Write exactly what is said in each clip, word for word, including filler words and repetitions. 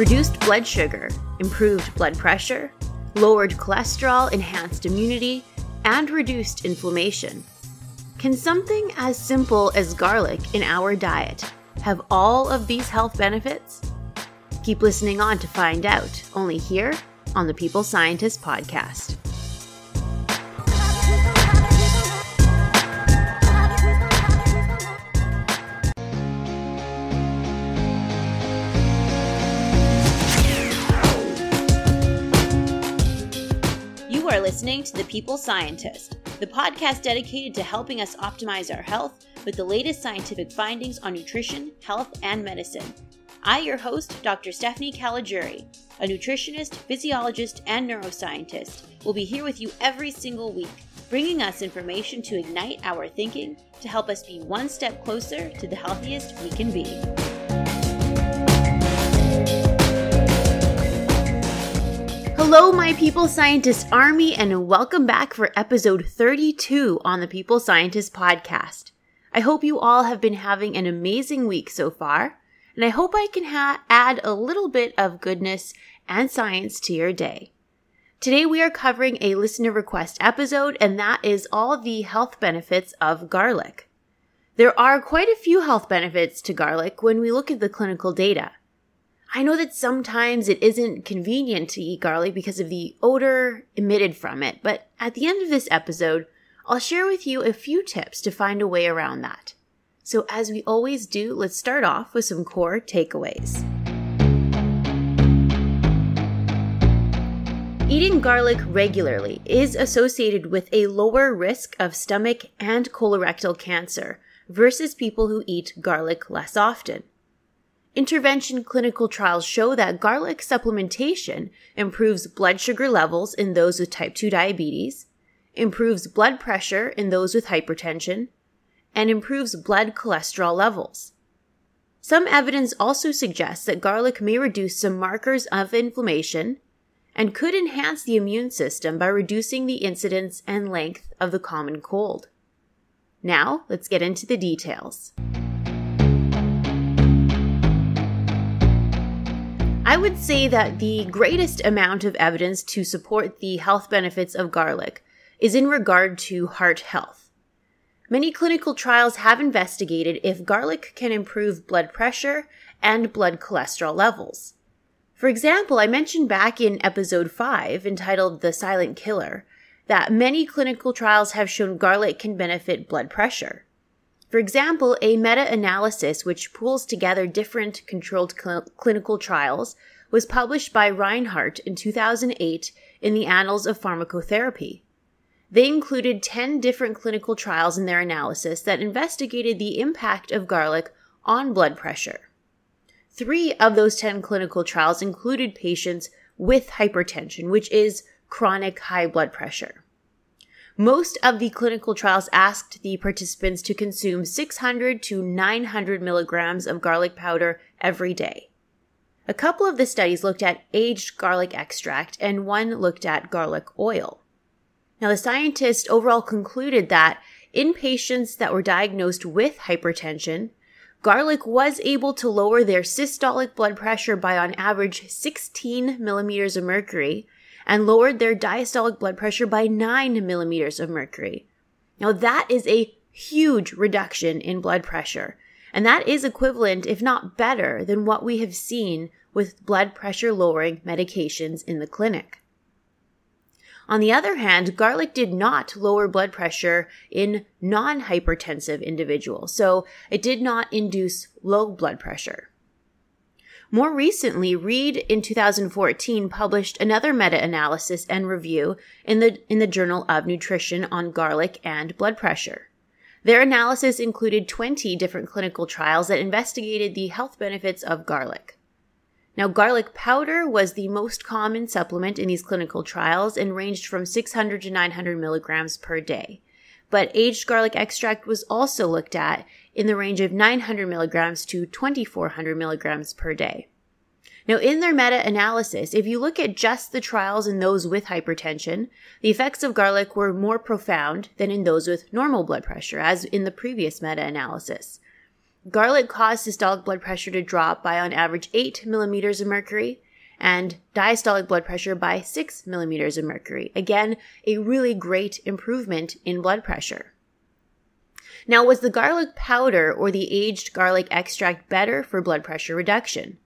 reduced blood sugar, improved blood pressure, lowered cholesterol, enhanced immunity, and reduced inflammation. Can something as simple as garlic in our diet have all of these health benefits? Keep listening on to find out, only here on the People's Scientist Podcast. Listening to The People Scientist, the podcast dedicated to helping us optimize our health with the latest scientific findings on nutrition, health, and medicine. I, your host, Doctor Stephanie Caligiuri, a nutritionist, physiologist, and neuroscientist, will be here with you every single week, bringing us information to ignite our thinking to help us be one step closer to the healthiest we can be. Hello, my People Scientist Army, and welcome back for episode thirty-two on the People Scientist Podcast. I hope you all have been having an amazing week so far, and I hope I can ha- add a little bit of goodness and science to your day. Today we are covering a listener request episode, and that is all the health benefits of garlic. There are quite a few health benefits to garlic when we look at the clinical data. I know that sometimes it isn't convenient to eat garlic because of the odor emitted from it, but at the end of this episode, I'll share with you a few tips to find a way around that. So as we always do, let's start off with some core takeaways. Eating garlic regularly is associated with a lower risk of stomach and colorectal cancer versus people who eat garlic less often. Intervention clinical trials show that garlic supplementation improves blood sugar levels in those with type two diabetes, improves blood pressure in those with hypertension, and improves blood cholesterol levels. Some evidence also suggests that garlic may reduce some markers of inflammation and could enhance the immune system by reducing the incidence and length of the common cold. Now, let's get into the details. I would say that the greatest amount of evidence to support the health benefits of garlic is in regard to heart health. Many clinical trials have investigated if garlic can improve blood pressure and blood cholesterol levels. For example, I mentioned back in episode five, entitled The Silent Killer, that many clinical trials have shown garlic can benefit blood pressure. For example, a meta-analysis which pools together different controlled cl- clinical trials was published by Reinhardt in two thousand eight in the Annals of Pharmacotherapy. They included ten different clinical trials in their analysis that investigated the impact of garlic on blood pressure. Three of those ten clinical trials included patients with hypertension, which is chronic high blood pressure. Most of the clinical trials asked the participants to consume six hundred to nine hundred milligrams of garlic powder every day. A couple of the studies looked at aged garlic extract and one looked at garlic oil. Now, the scientists overall concluded that in patients that were diagnosed with hypertension, garlic was able to lower their systolic blood pressure by on average sixteen millimeters of mercury and lowered their diastolic blood pressure by nine millimeters of mercury. Now that is a huge reduction in blood pressure, and that is equivalent, if not better, than what we have seen with blood pressure lowering medications in the clinic. On the other hand, garlic did not lower blood pressure in non-hypertensive individuals, so it did not induce low blood pressure. More recently, Reed in two thousand fourteen published another meta-analysis and review in the in the Journal of Nutrition on garlic and blood pressure. Their analysis included twenty different clinical trials that investigated the health benefits of garlic. Now, garlic powder was the most common supplement in these clinical trials and ranged from six hundred to nine hundred milligrams per day. But aged garlic extract was also looked at in the range of nine hundred milligrams to twenty-four hundred milligrams per day. Now, in their meta-analysis, if you look at just the trials in those with hypertension, the effects of garlic were more profound than in those with normal blood pressure, as in the previous meta-analysis. Garlic caused systolic blood pressure to drop by on average eight millimeters of mercury and diastolic blood pressure by six millimeters of mercury. Again, a really great improvement in blood pressure. Now, was the garlic powder or the aged garlic extract better for blood pressure reduction?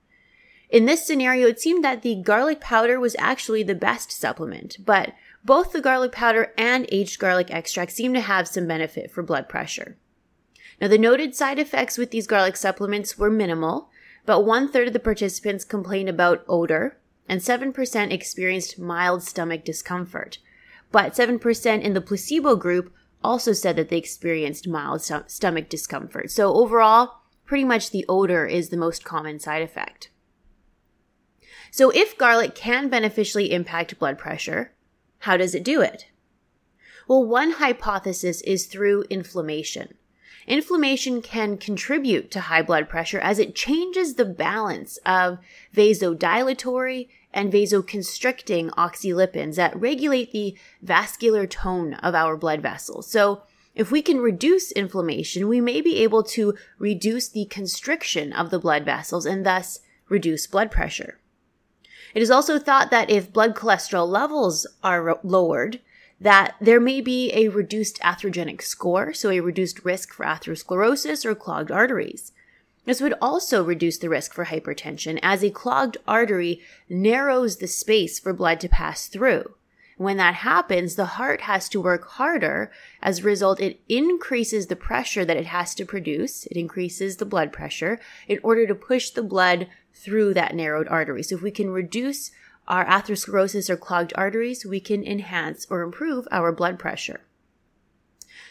In this scenario, it seemed that the garlic powder was actually the best supplement, but both the garlic powder and aged garlic extract seemed to have some benefit for blood pressure. Now, the noted side effects with these garlic supplements were minimal, but one-third of the participants complained about odor, and seven percent experienced mild stomach discomfort. But seven percent in the placebo group also said that they experienced mild st- stomach discomfort. So overall, pretty much the odor is the most common side effect. So if garlic can beneficially impact blood pressure, how does it do it? Well, one hypothesis is through inflammation. Inflammation can contribute to high blood pressure as it changes the balance of vasodilatory and vasoconstricting oxylipins that regulate the vascular tone of our blood vessels. So if we can reduce inflammation, we may be able to reduce the constriction of the blood vessels and thus reduce blood pressure. It is also thought that if blood cholesterol levels are lowered, that there may be a reduced atherogenic score, so a reduced risk for atherosclerosis or clogged arteries. This would also reduce the risk for hypertension, as a clogged artery narrows the space for blood to pass through. When that happens, the heart has to work harder. As a result, it increases the pressure that it has to produce. It increases the blood pressure in order to push the blood through that narrowed artery. So if we can reduce our atherosclerosis or clogged arteries, we can enhance or improve our blood pressure.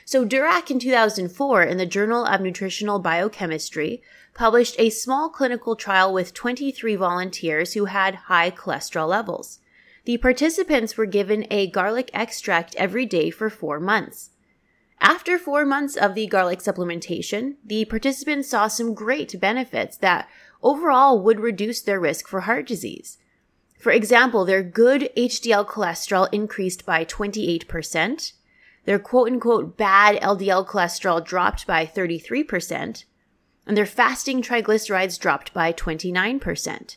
So Durac in two thousand four in the Journal of Nutritional Biochemistry published a small clinical trial with twenty-three volunteers who had high cholesterol levels. The participants were given a garlic extract every day for four months. After four months of the garlic supplementation, the participants saw some great benefits that overall would reduce their risk for heart disease. For example, their good H D L cholesterol increased by twenty-eight percent, their quote-unquote bad L D L cholesterol dropped by thirty-three percent, and their fasting triglycerides dropped by twenty-nine percent.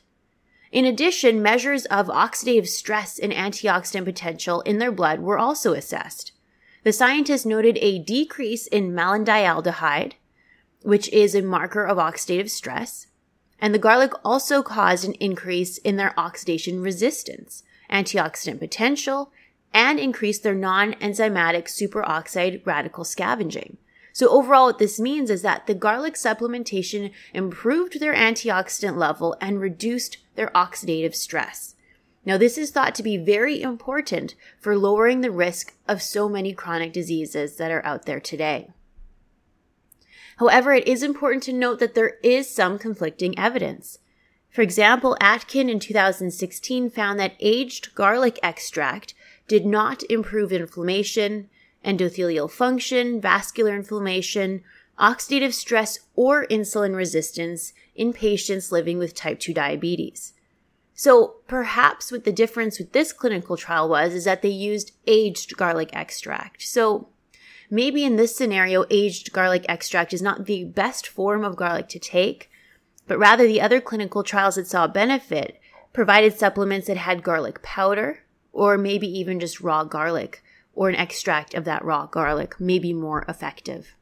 In addition, measures of oxidative stress and antioxidant potential in their blood were also assessed. The scientists noted a decrease in malondialdehyde, which is a marker of oxidative stress, and the garlic also caused an increase in their oxidation resistance, antioxidant potential, and increased their non-enzymatic superoxide radical scavenging. So overall, what this means is that the garlic supplementation improved their antioxidant level and reduced their oxidative stress. Now, this is thought to be very important for lowering the risk of so many chronic diseases that are out there today. However, it is important to note that there is some conflicting evidence. For example, Atkin in two thousand sixteen found that aged garlic extract did not improve inflammation, endothelial function, vascular inflammation, oxidative stress, or insulin resistance in patients living with type two diabetes. So perhaps what the difference with this clinical trial was is that they used aged garlic extract. So maybe in this scenario, aged garlic extract is not the best form of garlic to take, but rather the other clinical trials that saw benefit provided supplements that had garlic powder, or maybe even just raw garlic, or an extract of that raw garlic, may be more effective.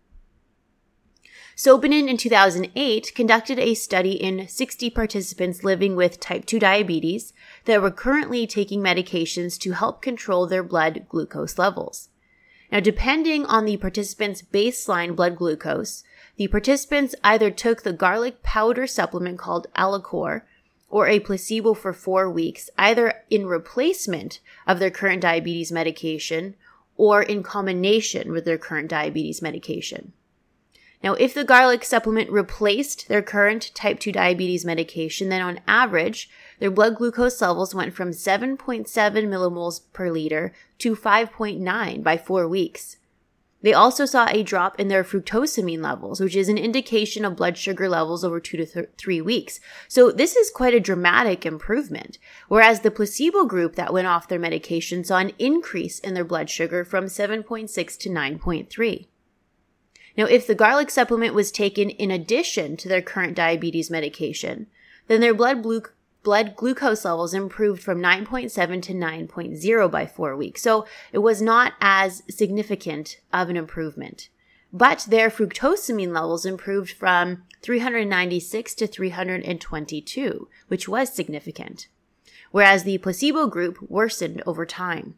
Sobinin in two thousand eight conducted a study in sixty participants living with type two diabetes that were currently taking medications to help control their blood glucose levels. Now, depending on the participants' baseline blood glucose, the participants either took the garlic powder supplement called Alicor or a placebo for four weeks, either in replacement of their current diabetes medication or in combination with their current diabetes medication. Now, if the garlic supplement replaced their current type two diabetes medication, then on average, their blood glucose levels went from seven point seven millimoles per liter to five point nine by four weeks. They also saw a drop in their fructosamine levels, which is an indication of blood sugar levels over two to th- three weeks. So this is quite a dramatic improvement, whereas the placebo group that went off their medication saw an increase in their blood sugar from seven point six to nine point three. Now, if the garlic supplement was taken in addition to their current diabetes medication, then their blood, blu- blood glucose levels improved from nine point seven to nine point zero by four weeks. So it was not as significant of an improvement. But their fructosamine levels improved from three hundred ninety-six to three hundred twenty-two, which was significant, whereas the placebo group worsened over time.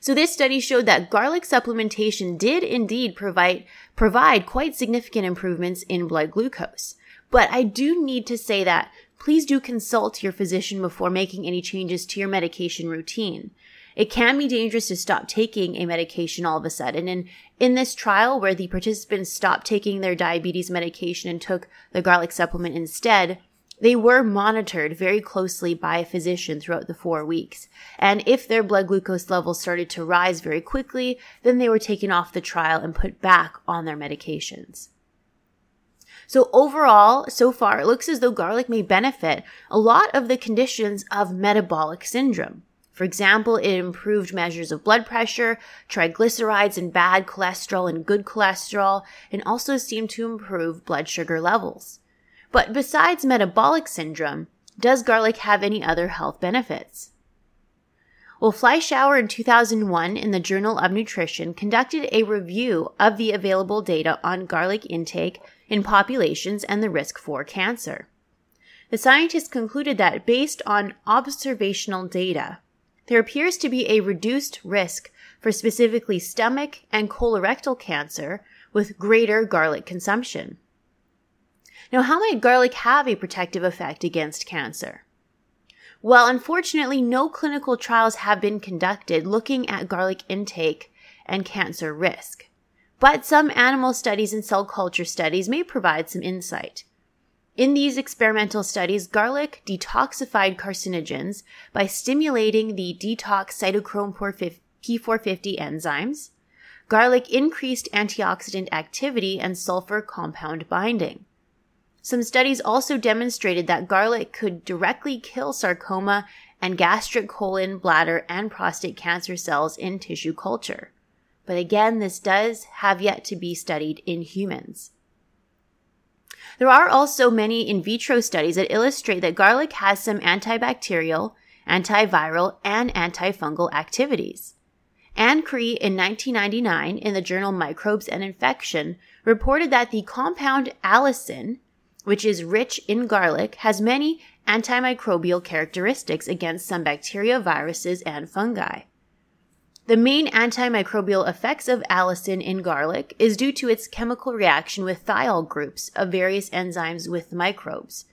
So this study showed that garlic supplementation did indeed provide, provide quite significant improvements in blood glucose. But I do need to say that please do consult your physician before making any changes to your medication routine. It can be dangerous to stop taking a medication all of a sudden. And in this trial where the participants stopped taking their diabetes medication and took the garlic supplement instead, they were monitored very closely by a physician throughout the four weeks. And if their blood glucose levels started to rise very quickly, then they were taken off the trial and put back on their medications. So overall, so far, it looks as though garlic may benefit a lot of the conditions of metabolic syndrome. For example, it improved measures of blood pressure, triglycerides and bad cholesterol and good cholesterol, and also seemed to improve blood sugar levels. But besides metabolic syndrome, does garlic have any other health benefits? Well, Fleischauer in two thousand one in the Journal of Nutrition conducted a review of the available data on garlic intake in populations and the risk for cancer. The scientists concluded that based on observational data, there appears to be a reduced risk for specifically stomach and colorectal cancer with greater garlic consumption. Now, how might garlic have a protective effect against cancer? Well, unfortunately, no clinical trials have been conducted looking at garlic intake and cancer risk. But some animal studies and cell culture studies may provide some insight. In these experimental studies, garlic detoxified carcinogens by stimulating the detox cytochrome P four fifty enzymes. Garlic increased antioxidant activity and sulfur compound binding. Some studies also demonstrated that garlic could directly kill sarcoma and gastric, colon, bladder, and prostate cancer cells in tissue culture. But again, this does have yet to be studied in humans. There are also many in vitro studies that illustrate that garlic has some antibacterial, antiviral, and antifungal activities. Anne Cree in nineteen ninety-nine in the journal Microbes and Infection reported that the compound allicin, which is rich in garlic, has many antimicrobial characteristics against some bacteria, viruses, and fungi. The main antimicrobial effects of allicin in garlic is due to its chemical reaction with thiol groups of various enzymes with microbes.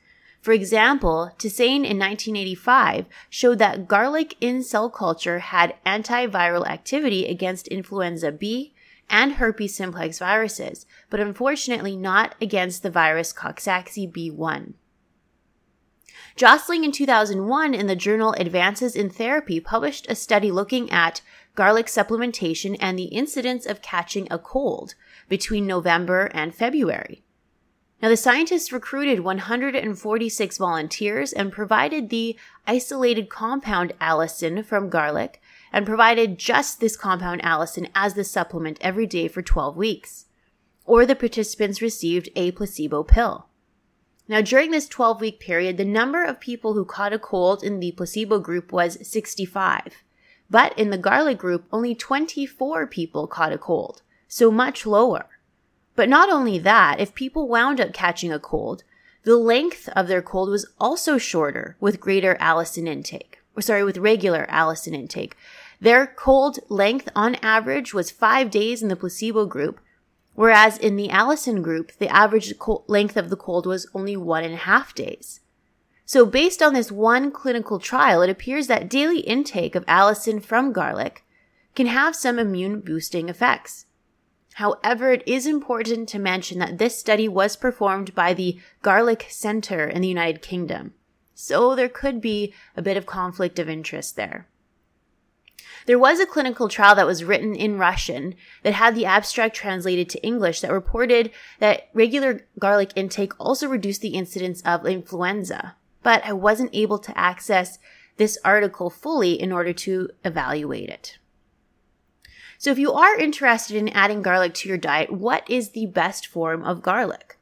For example, Tissane in nineteen eighty-five showed that garlic in cell culture had antiviral activity against influenza B and herpes simplex viruses, but unfortunately not against the virus Coxsackie B one. Jostling in two thousand one in the journal Advances in Therapy published a study looking at garlic supplementation and the incidence of catching a cold between November and February. Now, the scientists recruited one hundred forty-six volunteers and provided the isolated compound allicin from garlic and provided just this compound allicin as the supplement every day for twelve weeks, or the participants received a placebo pill. Now, during this twelve-week period, the number of people who caught a cold in the placebo group was sixty-five, but in the garlic group, only twenty-four people caught a cold, so much lower. But not only that, if people wound up catching a cold, the length of their cold was also shorter with greater allicin intake. Sorry, with regular allicin intake. Their cold length on average was five days in the placebo group, whereas in the allicin group, the average length of the cold was only one and a half days. So based on this one clinical trial, it appears that daily intake of allicin from garlic can have some immune boosting effects. However, it is important to mention that this study was performed by the Garlic Center in the United Kingdom. So there could be a bit of conflict of interest there. There was a clinical trial that was written in Russian that had the abstract translated to English that reported that regular garlic intake also reduced the incidence of influenza. But I wasn't able to access this article fully in order to evaluate it. So if you are interested in adding garlic to your diet, what is the best form of garlic?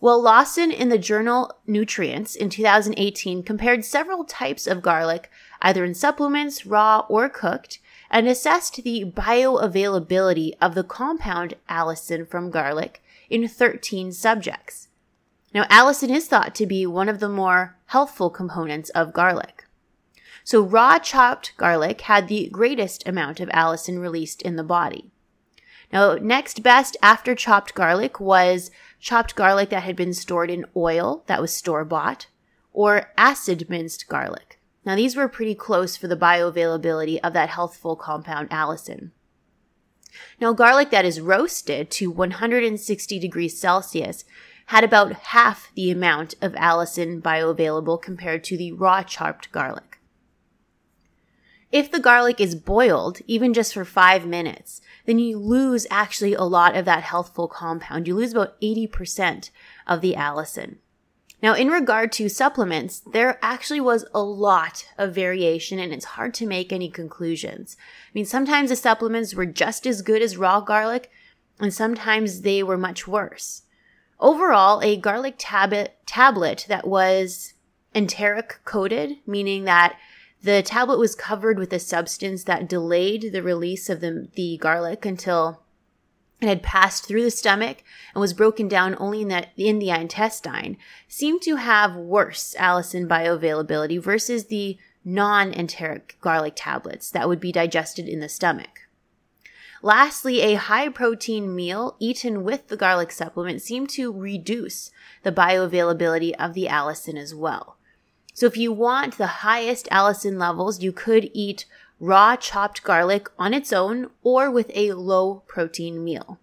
Well, Lawson in the journal Nutrients in two thousand eighteen compared several types of garlic, either in supplements, raw, or cooked, and assessed the bioavailability of the compound allicin from garlic in thirteen subjects. Now, allicin is thought to be one of the more healthful components of garlic. So raw chopped garlic had the greatest amount of allicin released in the body. Now, next best after chopped garlic was chopped garlic that had been stored in oil that was store-bought, or acid minced garlic. Now, these were pretty close for the bioavailability of that healthful compound allicin. Now, garlic that is roasted to one hundred sixty degrees Celsius had about half the amount of allicin bioavailable compared to the raw chopped garlic. If the garlic is boiled, even just for five minutes, then you lose actually a lot of that healthful compound. You lose about eighty percent of the allicin. Now, in regard to supplements, there actually was a lot of variation, and it's hard to make any conclusions. I mean, sometimes the supplements were just as good as raw garlic, and sometimes they were much worse. Overall, a garlic tab- tablet that was enteric-coated, meaning that the tablet was covered with a substance that delayed the release of the, the garlic until it had passed through the stomach and was broken down only in the, in the intestine, seemed to have worse allicin bioavailability versus the non-enteric garlic tablets that would be digested in the stomach. Lastly, a high-protein meal eaten with the garlic supplement seemed to reduce the bioavailability of the allicin as well. So if you want the highest allicin levels, you could eat raw chopped garlic on its own or with a low-protein meal.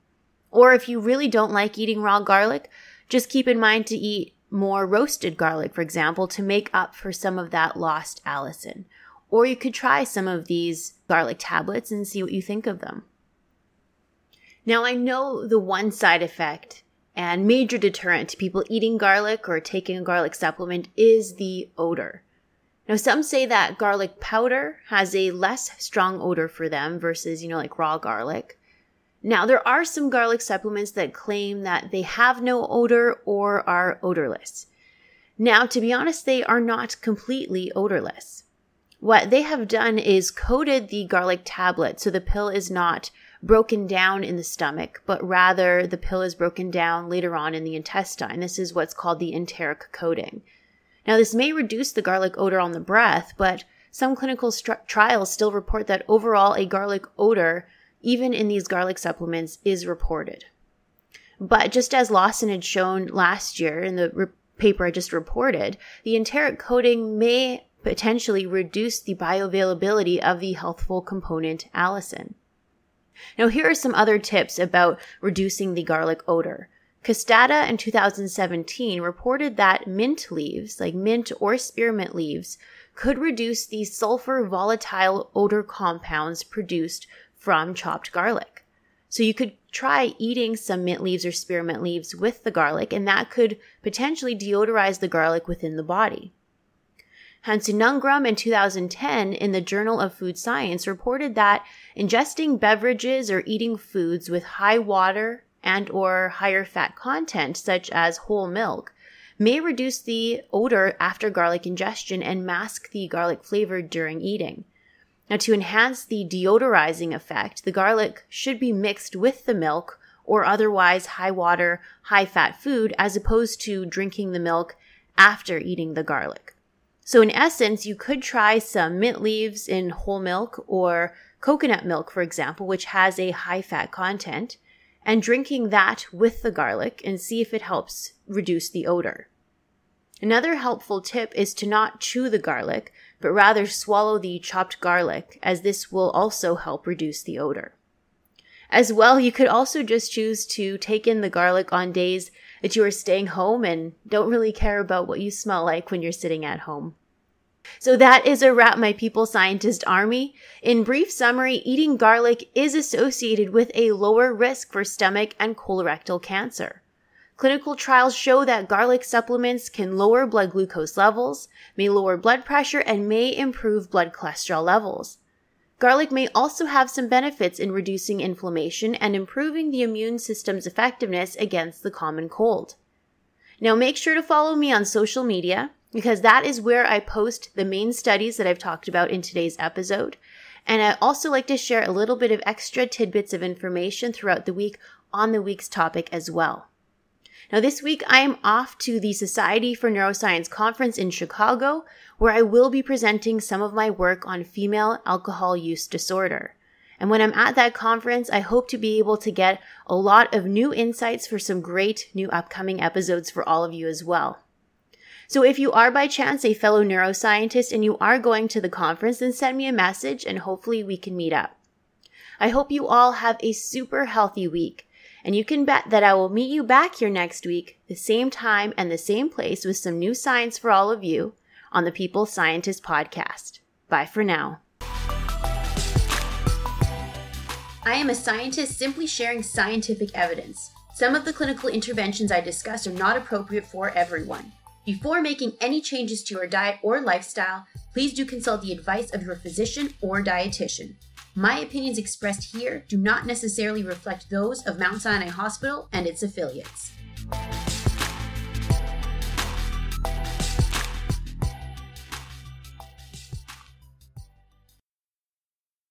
Or if you really don't like eating raw garlic, just keep in mind to eat more roasted garlic, for example, to make up for some of that lost allicin. Or you could try some of these garlic tablets and see what you think of them. Now, I know the one side effect and major deterrent to people eating garlic or taking a garlic supplement is the odor. Now, some say that garlic powder has a less strong odor for them versus, you know, like raw garlic. Now, there are some garlic supplements that claim that they have no odor or are odorless. Now, to be honest, they are not completely odorless. What they have done is coated the garlic tablet so the pill is not broken down in the stomach, but rather the pill is broken down later on in the intestine. This is what's called the enteric coating. Now, this may reduce the garlic odor on the breath, but some clinical st- trials still report that overall a garlic odor, even in these garlic supplements, is reported. But just as Lawson had shown last year in the re- paper I just reported, the enteric coating may potentially reduce the bioavailability of the healthful component allicin. Now, here are some other tips about reducing the garlic odor. Castada in two thousand seventeen reported that mint leaves, like mint or spearmint leaves, could reduce the sulfur volatile odor compounds produced from chopped garlic. So you could try eating some mint leaves or spearmint leaves with the garlic, and that could potentially deodorize the garlic within the body. Hansen Nungrum in two thousand ten in the Journal of Food Science reported that ingesting beverages or eating foods with high water and or higher fat content, such as whole milk, may reduce the odor after garlic ingestion and mask the garlic flavor during eating. Now, to enhance the deodorizing effect, the garlic should be mixed with the milk or otherwise high water, high fat food, as opposed to drinking the milk after eating the garlic. So in essence, you could try some mint leaves in whole milk or coconut milk, for example, which has a high fat content, and drinking that with the garlic and see if it helps reduce the odor. Another helpful tip is to not chew the garlic, but rather swallow the chopped garlic, as this will also help reduce the odor. As well, you could also just choose to take in the garlic on days that you are staying home and don't really care about what you smell like when you're sitting at home. So that is a wrap, my people scientist army. In brief summary, eating garlic is associated with a lower risk for stomach and colorectal cancer. Clinical trials show that garlic supplements can lower blood glucose levels, may lower blood pressure, and may improve blood cholesterol levels. Garlic may also have some benefits in reducing inflammation and improving the immune system's effectiveness against the common cold. Now make sure to follow me on social media, because that is where I post the main studies that I've talked about in today's episode. And I also like to share a little bit of extra tidbits of information throughout the week on the week's topic as well. Now this week I am off to the Society for Neuroscience conference in Chicago, where I will be presenting some of my work on female alcohol use disorder. And when I'm at that conference, I hope to be able to get a lot of new insights for some great new upcoming episodes for all of you as well. So if you are by chance a fellow neuroscientist and you are going to the conference, then send me a message and hopefully we can meet up. I hope you all have a super healthy week. And you can bet that I will meet you back here next week, the same time and the same place, with some new science for all of you on the People's Scientist Podcast. Bye for now. I am a scientist simply sharing scientific evidence. Some of the clinical interventions I discuss are not appropriate for everyone. Before making any changes to your diet or lifestyle, please do consult the advice of your physician or dietitian. My opinions expressed here do not necessarily reflect those of Mount Sinai Hospital and its affiliates.